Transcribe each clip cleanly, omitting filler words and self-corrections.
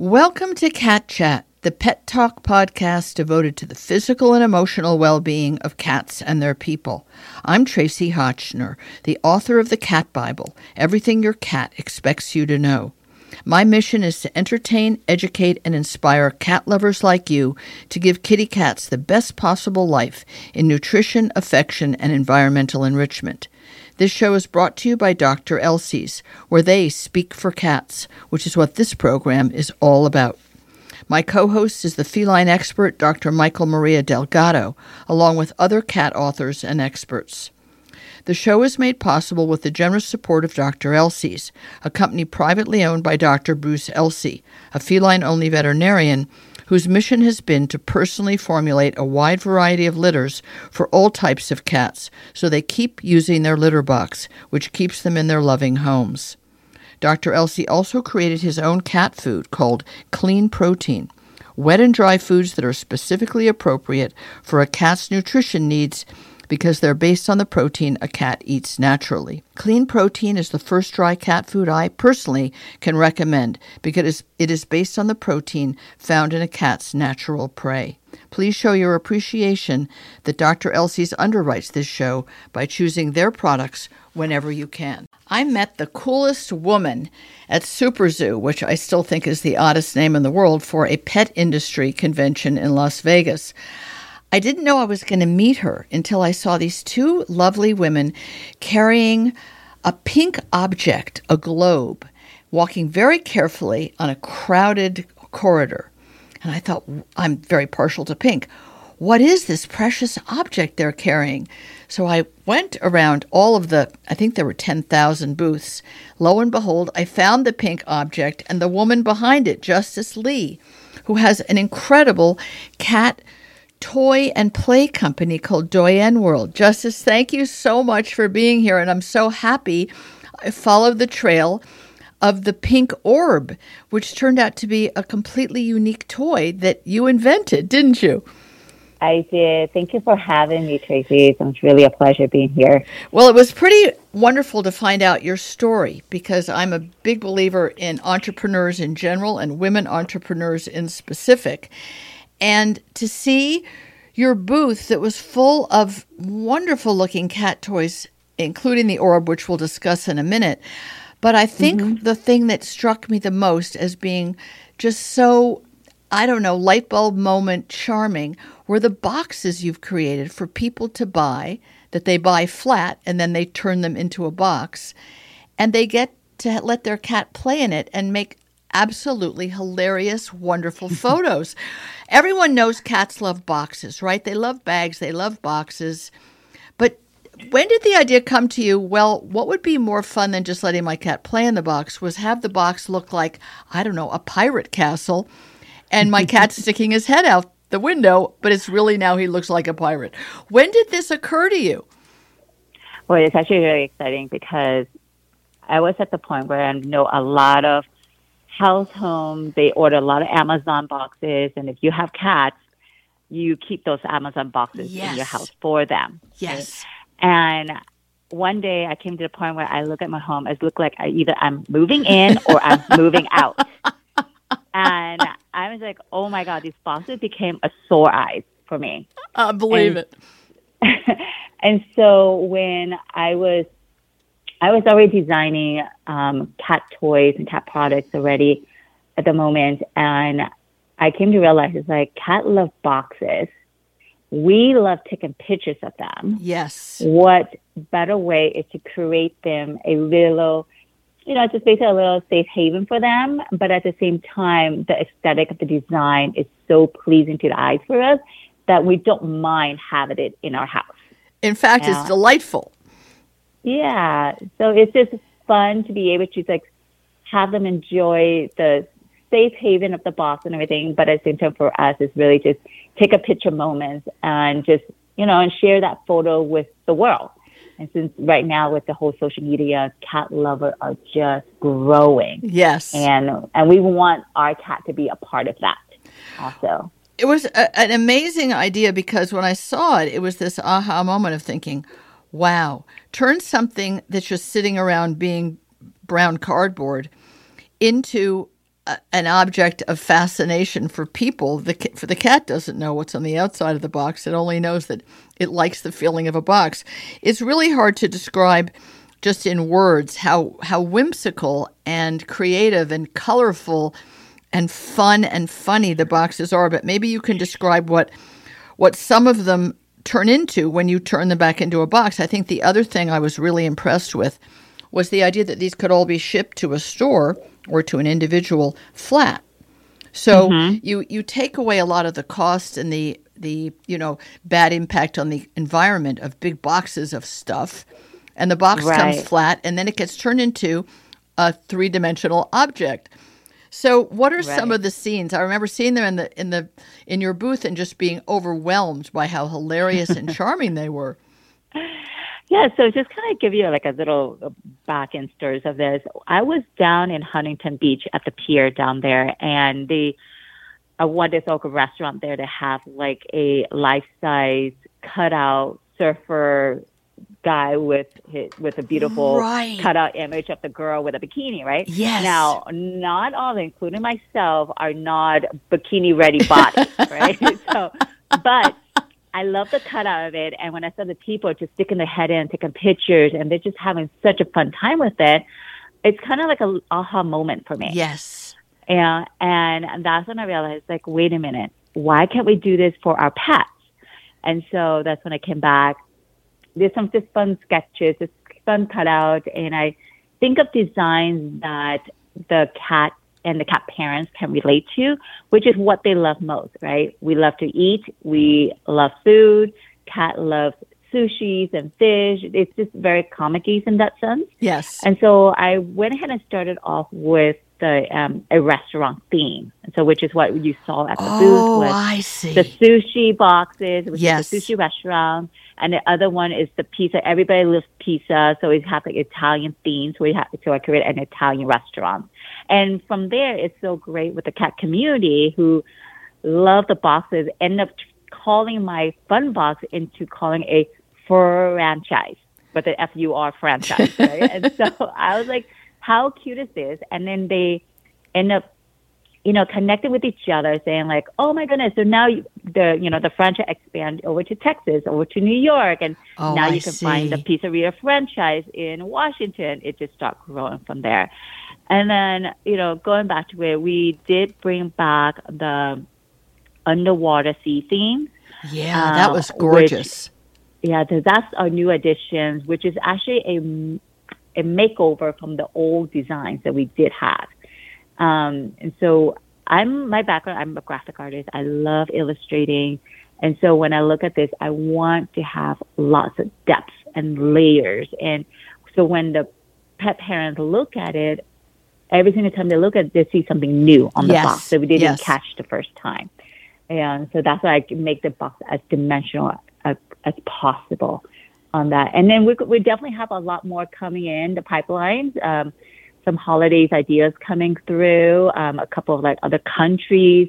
Welcome to Cat Chat, the pet talk podcast devoted to the physical and emotional well-being of cats and their people. I'm Tracy Hotchner, the author of the Cat Bible, Everything Your Cat Expects You to Know. My mission is to entertain, educate, and inspire cat lovers like you to give kitty cats the best possible life in nutrition, affection, and environmental enrichment. This show is brought to you by Dr. Elsey's, where they speak for cats, which is what this program is all about. My co-host is the feline expert, Dr. Michael Maria Delgado, along with other cat authors and experts. The show is made possible with the generous support of Dr. Elsey's, a company privately owned by Dr. Bruce Elsey, a feline-only veterinarian whose mission has been to personally formulate a wide variety of litters for all types of cats so they keep using their litter box, which keeps them in their loving homes. Dr. Elsey also created his own cat food called Clean Protein, wet and dry foods that are specifically appropriate for a cat's nutrition needs because they're based on the protein a cat eats naturally. Clean Protein is the first dry cat food I personally can recommend because it is based on the protein found in a cat's natural prey. Please show your appreciation that Dr. Elsey's underwrites this show by choosing their products whenever you can. I met the coolest woman at SuperZoo, which I still think is the oddest name in the world for a pet industry convention in Las Vegas. I didn't know I was going to meet her until I saw these two lovely women carrying a pink object, a globe, walking very carefully on a crowded corridor. And I thought, I'm very partial to pink. What is this precious object they're carrying? So I went around all of the, I think there were 10,000 booths. Lo and behold, I found the pink object and the woman behind it, Justice Lee, who has an incredible cat toy and play company called Doyen World. Justice, thank you so much for being here, and I'm so happy I followed the trail of the pink orb, which turned out to be a completely unique toy that you invented, didn't you? I did. Thank you for having me, Tracy. It's really a pleasure being here. Well, it was pretty wonderful to find out your story because I'm a big believer in entrepreneurs in general and women entrepreneurs in specific. And to see your booth that was full of wonderful-looking cat toys, including the orb, which we'll discuss in a minute. But I think the thing that struck me the most as being just so, I don't know, light bulb moment charming were the boxes you've created for people to buy, that they buy flat, and then they turn them into a box. And they get to let their cat play in it and make absolutely hilarious, wonderful photos. Everyone knows cats love boxes, right? They love bags, they love boxes. But when did the idea come to you, well, what would be more fun than just letting my cat play in the box was have the box look like, I don't know, a pirate castle and my cat sticking his head out the window, but it's really now he looks like a pirate. When did this occur to you? Well, it's actually really exciting because I was at the point where I know a lot of house home, they order a lot of Amazon boxes, and if you have cats, you keep those Amazon boxes in your house for them. Yes. And one day I came to the point where I look at my home, it looked like either I'm moving in or I'm moving out. And I was like, oh my God, these boxes became a sore eyes for me. I believe it. And so when I was already designing cat toys and cat products already at the moment, and I came to realize it's like cat love boxes. We love taking pictures of them. Yes. What better way is to create them a little, you know, just basically a little safe haven for them, but at the same time, the aesthetic of the design is so pleasing to the eyes for us that we don't mind having it in our house. In fact, it's delightful. Yeah, so it's just fun to be able to like have them enjoy the safe haven of the box and everything, but at the same time for us, it's really just take a picture moment and just, you know, and share that photo with the world. And since right now with the whole social media, cat lovers are just growing. Yes. And we want our cat to be a part of that also. It was an amazing idea because when I saw it, it was this aha moment of thinking, wow, turn something that's just sitting around being brown cardboard into an object of fascination for people. The cat doesn't know what's on the outside of the box. It only knows that it likes the feeling of a box. It's really hard to describe just in words how whimsical and creative and colorful and fun and funny the boxes are, but maybe you can describe what some of them turn into when you turn them back into a box. I think the other thing I was really impressed with was the idea that these could all be shipped to a store or to an individual flat. So you take away a lot of the cost and the bad impact on the environment of big boxes of stuff, and the box comes flat, and then it gets turned into a three-dimensional object. So what are some of the scenes? I remember seeing them in your booth and just being overwhelmed by how hilarious and charming they were. Yeah, so just kind of give you like a little back end stories of this. I was down in Huntington Beach at the pier down there, and I went to this local restaurant there to have like a life-size cutout surfer guy with a beautiful cutout image of the girl with a bikini, right? Yes. Now, not all, including myself, are not bikini-ready bodies, right? So, but I love the cutout of it, and when I saw the people just sticking their head in, taking pictures, and they're just having such a fun time with it, it's kind of like an aha moment for me. Yes. Yeah, and that's when I realized, like, wait a minute, why can't we do this for our pets? And so that's when I came back. There's some just fun sketches, this fun cutout, and I think of designs that the cat and the cat parents can relate to, which is what they love most, right? We love to eat. We love food. Cat loves sushis and fish. It's just very comic-y in that sense. Yes. And so I went ahead and started off with a restaurant theme. And so, which is what you saw at the booth. Oh, I see. The sushi boxes, which is the sushi restaurant. And the other one is the pizza. Everybody loves pizza. So it has like Italian themes. So I created an Italian restaurant. And from there, it's so great with the cat community who love the boxes, end up calling my fun box into calling a franchise, but the F-U-R franchise, right? And so I was like, how cute is this? And then they end up, connecting with each other, saying like, oh my goodness. So now the franchise expand over to Texas, over to New York. And now you can find the pizzeria franchise in Washington. It just started growing from there. And then, going back to where we did bring back the underwater sea theme. Yeah, that was gorgeous. That's our new addition, which is actually a makeover from the old designs that we did have. And so my background, I'm a graphic artist. I love illustrating. And so when I look at this, I want to have lots of depth and layers. And so when the pet parents look at it, every single time they look at it, they see something new on the box that we didn't catch the first time. And so that's why I make the box as dimensional as possible on that. And then we definitely have a lot more coming in the pipelines, some holidays ideas coming through, a couple of like other countries.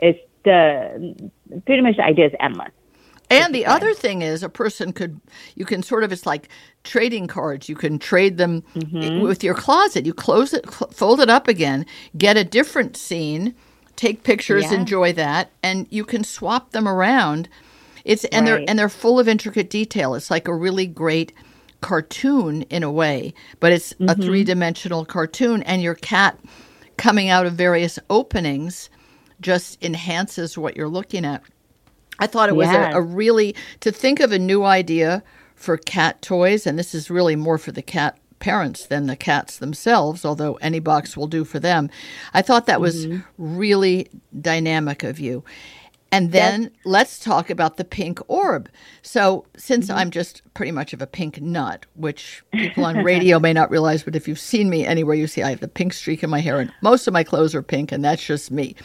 It's pretty much the idea is endless. And the other thing is it's like trading cards. You can trade them with your closet. You close it, fold it up again, get a different scene, take pictures, enjoy that, and you can swap them around. They're full of intricate detail. It's like a really great cartoon in a way, but it's a three-dimensional cartoon, and your cat coming out of various openings just enhances what you're looking at. I thought it was a really, to think of a new idea for cat toys, and this is really more for the cat parents than the cats themselves, although any box will do for them. I thought that was really dynamic of you. And then let's talk about the pink orb. So since I'm just pretty much of a pink nut, which people on radio may not realize, but if you've seen me anywhere, you see I have the pink streak in my hair, and most of my clothes are pink, and that's just me.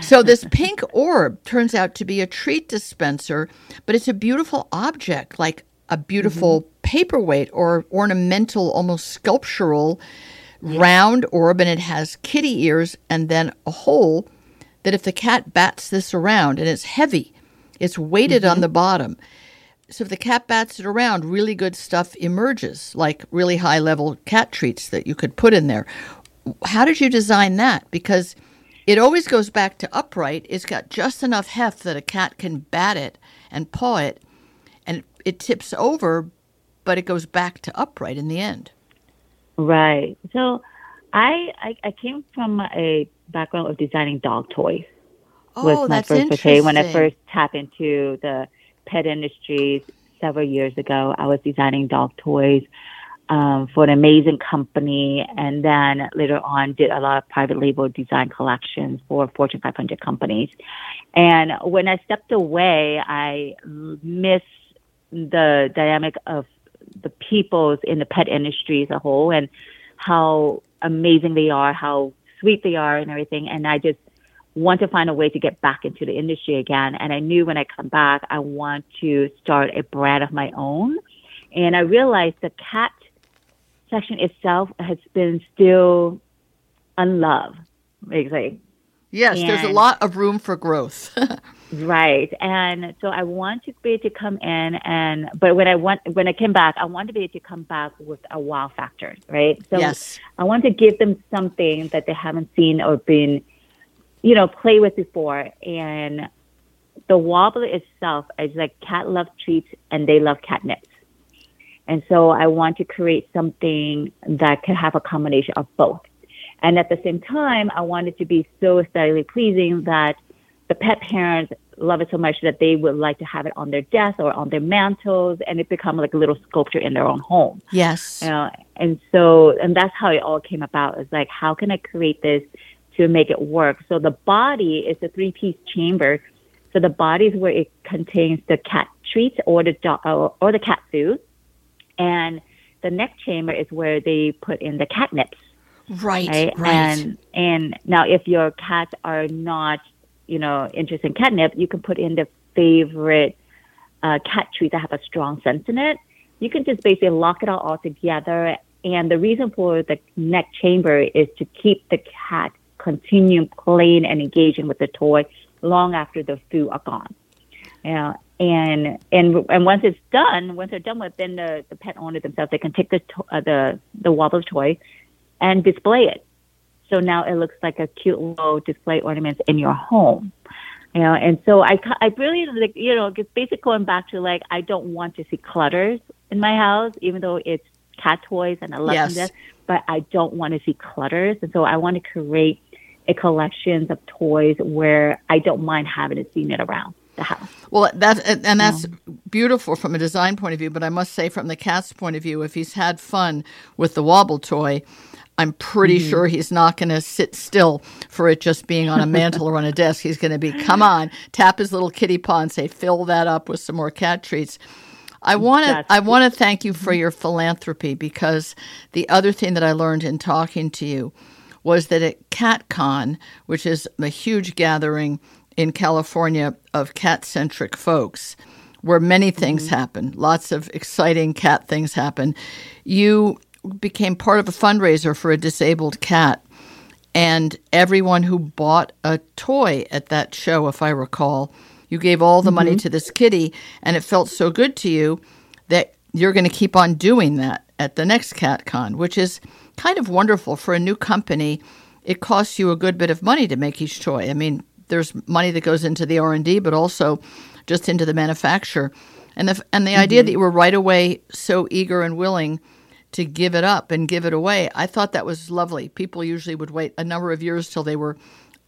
So this pink orb turns out to be a treat dispenser, but it's a beautiful object, like a beautiful paperweight or ornamental, almost sculptural round orb. And it has kitty ears and then a hole that if the cat bats this around, and it's heavy, it's weighted on the bottom. So if the cat bats it around, really good stuff emerges, like really high-level cat treats that you could put in there. How did you design that? Because it always goes back to upright. It's got just enough heft that a cat can bat it and paw it, and it tips over, but it goes back to upright in the end. Right. So I came from a background of designing dog toys. Oh, that's interesting. When I first tapped into the pet industry several years ago, I was designing dog toys for an amazing company, and then later on did a lot of private label design collections for Fortune 500 companies. And when I stepped away, I missed the dynamic of the people in the pet industry as a whole and how amazing they are, how sweet they are and everything. And I just want to find a way to get back into the industry again. And I knew when I come back, I want to start a brand of my own. And I realized the cat section itself has been still unloved. Exactly. Yes, and there's a lot of room for growth. Right. And so I want to be able to come in and, but when I came back, I want to be able to come back with a wow factor, right? So yes. I want to give them something that they haven't seen or been, you know, play with before. And the wobbler itself is like cat love treats and they love catnip. And so I want to create something that could have a combination of both. And at the same time, I want it to be so aesthetically pleasing that the pet parents love it so much that they would like to have it on their desk or on their mantles, and it becomes like a little sculpture in their own home. Yes. You know? And so, and that's how it all came about. It's like, how can I create this to make it work? So the body is a 3-piece chamber. So the body is where it contains the cat treats or the cat food. And the neck chamber is where they put in the catnips. Right. And now if your cats are not, you know, interested in catnip, you can put in the favorite cat treat that have a strong scent in it. You can just basically lock it all together. And the reason for the neck chamber is to keep the cat continuing playing and engaging with the toy long after the food are gone. Yeah. And once it's done, once they're done with, then the pet owner themselves, they can take the wobbler toy and display it. So now it looks like a cute little display ornaments in your home. You know, and so I really, like, you know, just basically going back to, like, I don't want to see clutters in my house, even though it's cat toys and I love them, but I don't want to see clutters. And so I want to create a collection of toys where I don't mind having it seen it around the house. Well, that's beautiful from a design point of view, but I must say from the cat's point of view, if he's had fun with the wobble toy, I'm pretty sure he's not going to sit still for it just being on a mantle or on a desk. He's going to be, come on, tap his little kitty paw and say, fill that up with some more cat treats. I want to thank you for your philanthropy, because the other thing that I learned in talking to you was that at CatCon, which is a huge gathering in California of cat-centric folks, where many things happen, lots of exciting cat things happen, you became part of a fundraiser for a disabled cat. And everyone who bought a toy at that show, if I recall, you gave all the money to this kitty, and it felt so good to you that you're going to keep on doing that at the next CatCon, which is kind of wonderful for a new company. It costs you a good bit of money to make each toy. I mean, there's money that goes into the R&D, but also just into the manufacture. And the idea that you were right away so eager and willing to give it up and give it away, I thought that was lovely. People usually would wait a number of years till they were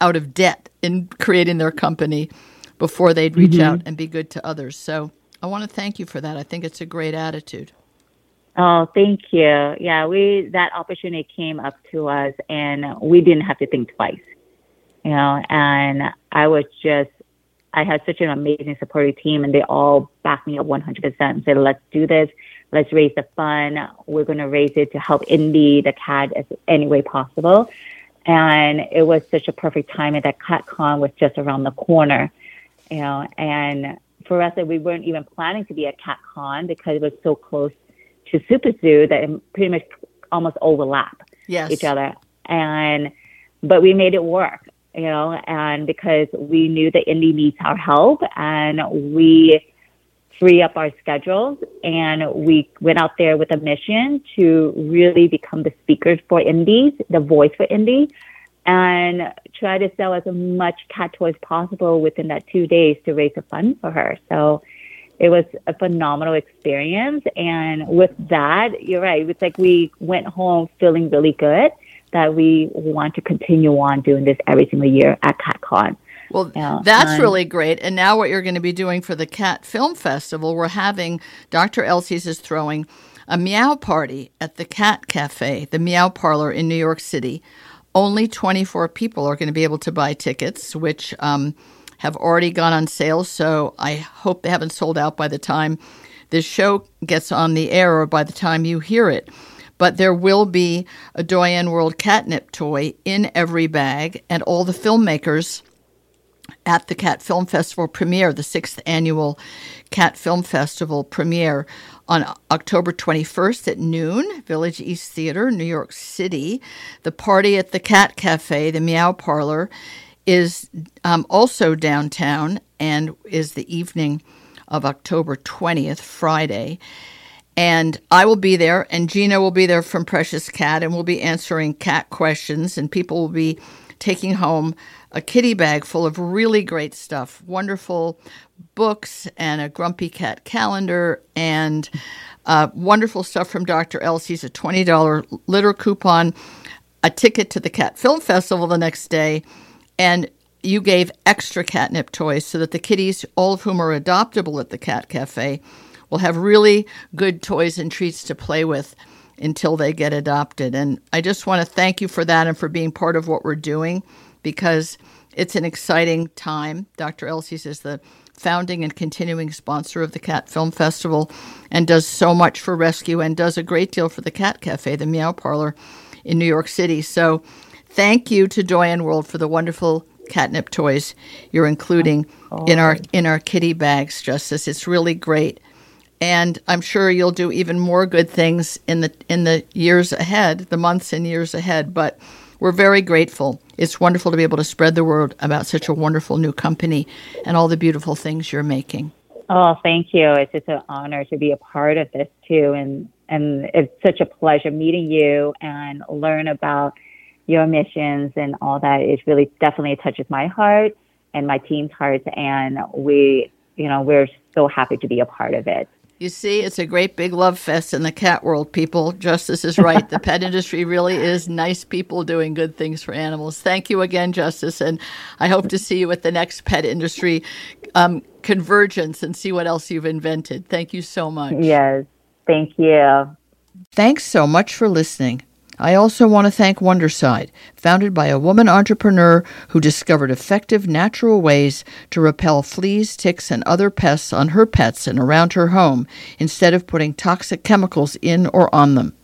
out of debt in creating their company before they'd reach out and be good to others. So I want to thank you for that. I think it's a great attitude. Oh, thank you. Yeah, that opportunity came up to us, and we didn't have to think twice. You know, and I had such an amazing supportive team, and they all backed me up 100% and said, let's do this. Let's raise the fund. We're going to raise it to help Indy, the cat, as any way possible. And it was such a perfect time, and that CatCon was just around the corner, you know, and for us, we weren't even planning to be at CatCon because it was so close to SuperZoo that it pretty much almost overlap each other. But we made it work. You know, and because we knew that Indy needs our help, and we free up our schedules, and we went out there with a mission to really become the speakers for Indies, the voice for Indy, and try to sell as much cat toy as possible within that 2 days to raise a fund for her. So it was a phenomenal experience. And with that, you're right. It's like we went home feeling really good that we want to continue on doing this every single year at CatCon. Well, yeah, that's really great. And now what you're going to be doing for the Cat Film Festival, we're having Dr. Elsey's is throwing a meow party at the Cat Cafe, the Meow Parlor in New York City. Only 24 people are going to be able to buy tickets, which have already gone on sale. So I hope they haven't sold out by the time this show gets on the air or by the time you hear it. But there will be a Doyen World catnip toy in every bag, and all the filmmakers at the Cat Film Festival premiere, the 6th annual Cat Film Festival premiere on October 21st at noon, Village East Theater, New York City. The party at the Cat Cafe, the Meow Parlor, is also downtown and is the evening of October 20th, Friday. And I will be there, and Gina will be there from Precious Cat, and we'll be answering cat questions, and people will be taking home a kitty bag full of really great stuff, wonderful books and a Grumpy Cat calendar and wonderful stuff from Dr. Elsey's, a $20 litter coupon, a ticket to the Cat Film Festival the next day, and you gave extra catnip toys so that the kitties, all of whom are adoptable at the Cat Cafe, will have really good toys and treats to play with until they get adopted. And I just want to thank you for that and for being part of what we're doing, because it's an exciting time. Dr. Elsey's is the founding and continuing sponsor of the Cat Film Festival and does so much for rescue and does a great deal for the Cat Cafe, the Meow Parlor in New York City. So thank you to Doyen World for the wonderful catnip toys you're including in our kitty bags, Justice. It's really great. And I'm sure you'll do even more good things in the years ahead, the months and years ahead. But we're very grateful. It's wonderful to be able to spread the word about such a wonderful new company and all the beautiful things you're making. Oh, thank you. It's just an honor to be a part of this, too. And it's such a pleasure meeting you and learn about your missions and all that. It really definitely touches my heart and my team's hearts. And we're so happy to be a part of it. You see, it's a great big love fest in the cat world, people. Justice is right. The pet industry really is nice people doing good things for animals. Thank you again, Justice, and I hope to see you at the next pet industry convergence and see what else you've invented. Thank you so much. Yes, thank you. Thanks so much for listening. I also want to thank Wonderside, founded by a woman entrepreneur who discovered effective natural ways to repel fleas, ticks, and other pests on her pets and around her home instead of putting toxic chemicals in or on them.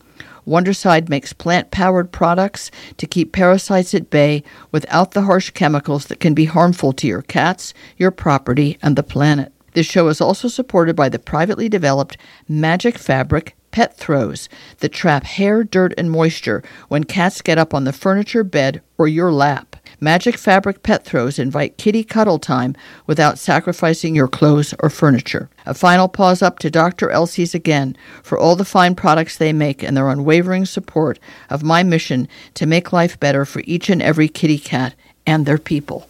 Wonderside makes plant-powered products to keep parasites at bay without the harsh chemicals that can be harmful to your cats, your property, and the planet. This show is also supported by the privately developed Magic Fabric pet throws that trap hair, dirt, and moisture when cats get up on the furniture, bed, or your lap. Magic Fabric pet throws invite kitty cuddle time without sacrificing your clothes or furniture. A final pause up to Dr. Elsey's again for all the fine products they make and their unwavering support of my mission to make life better for each and every kitty cat and their people.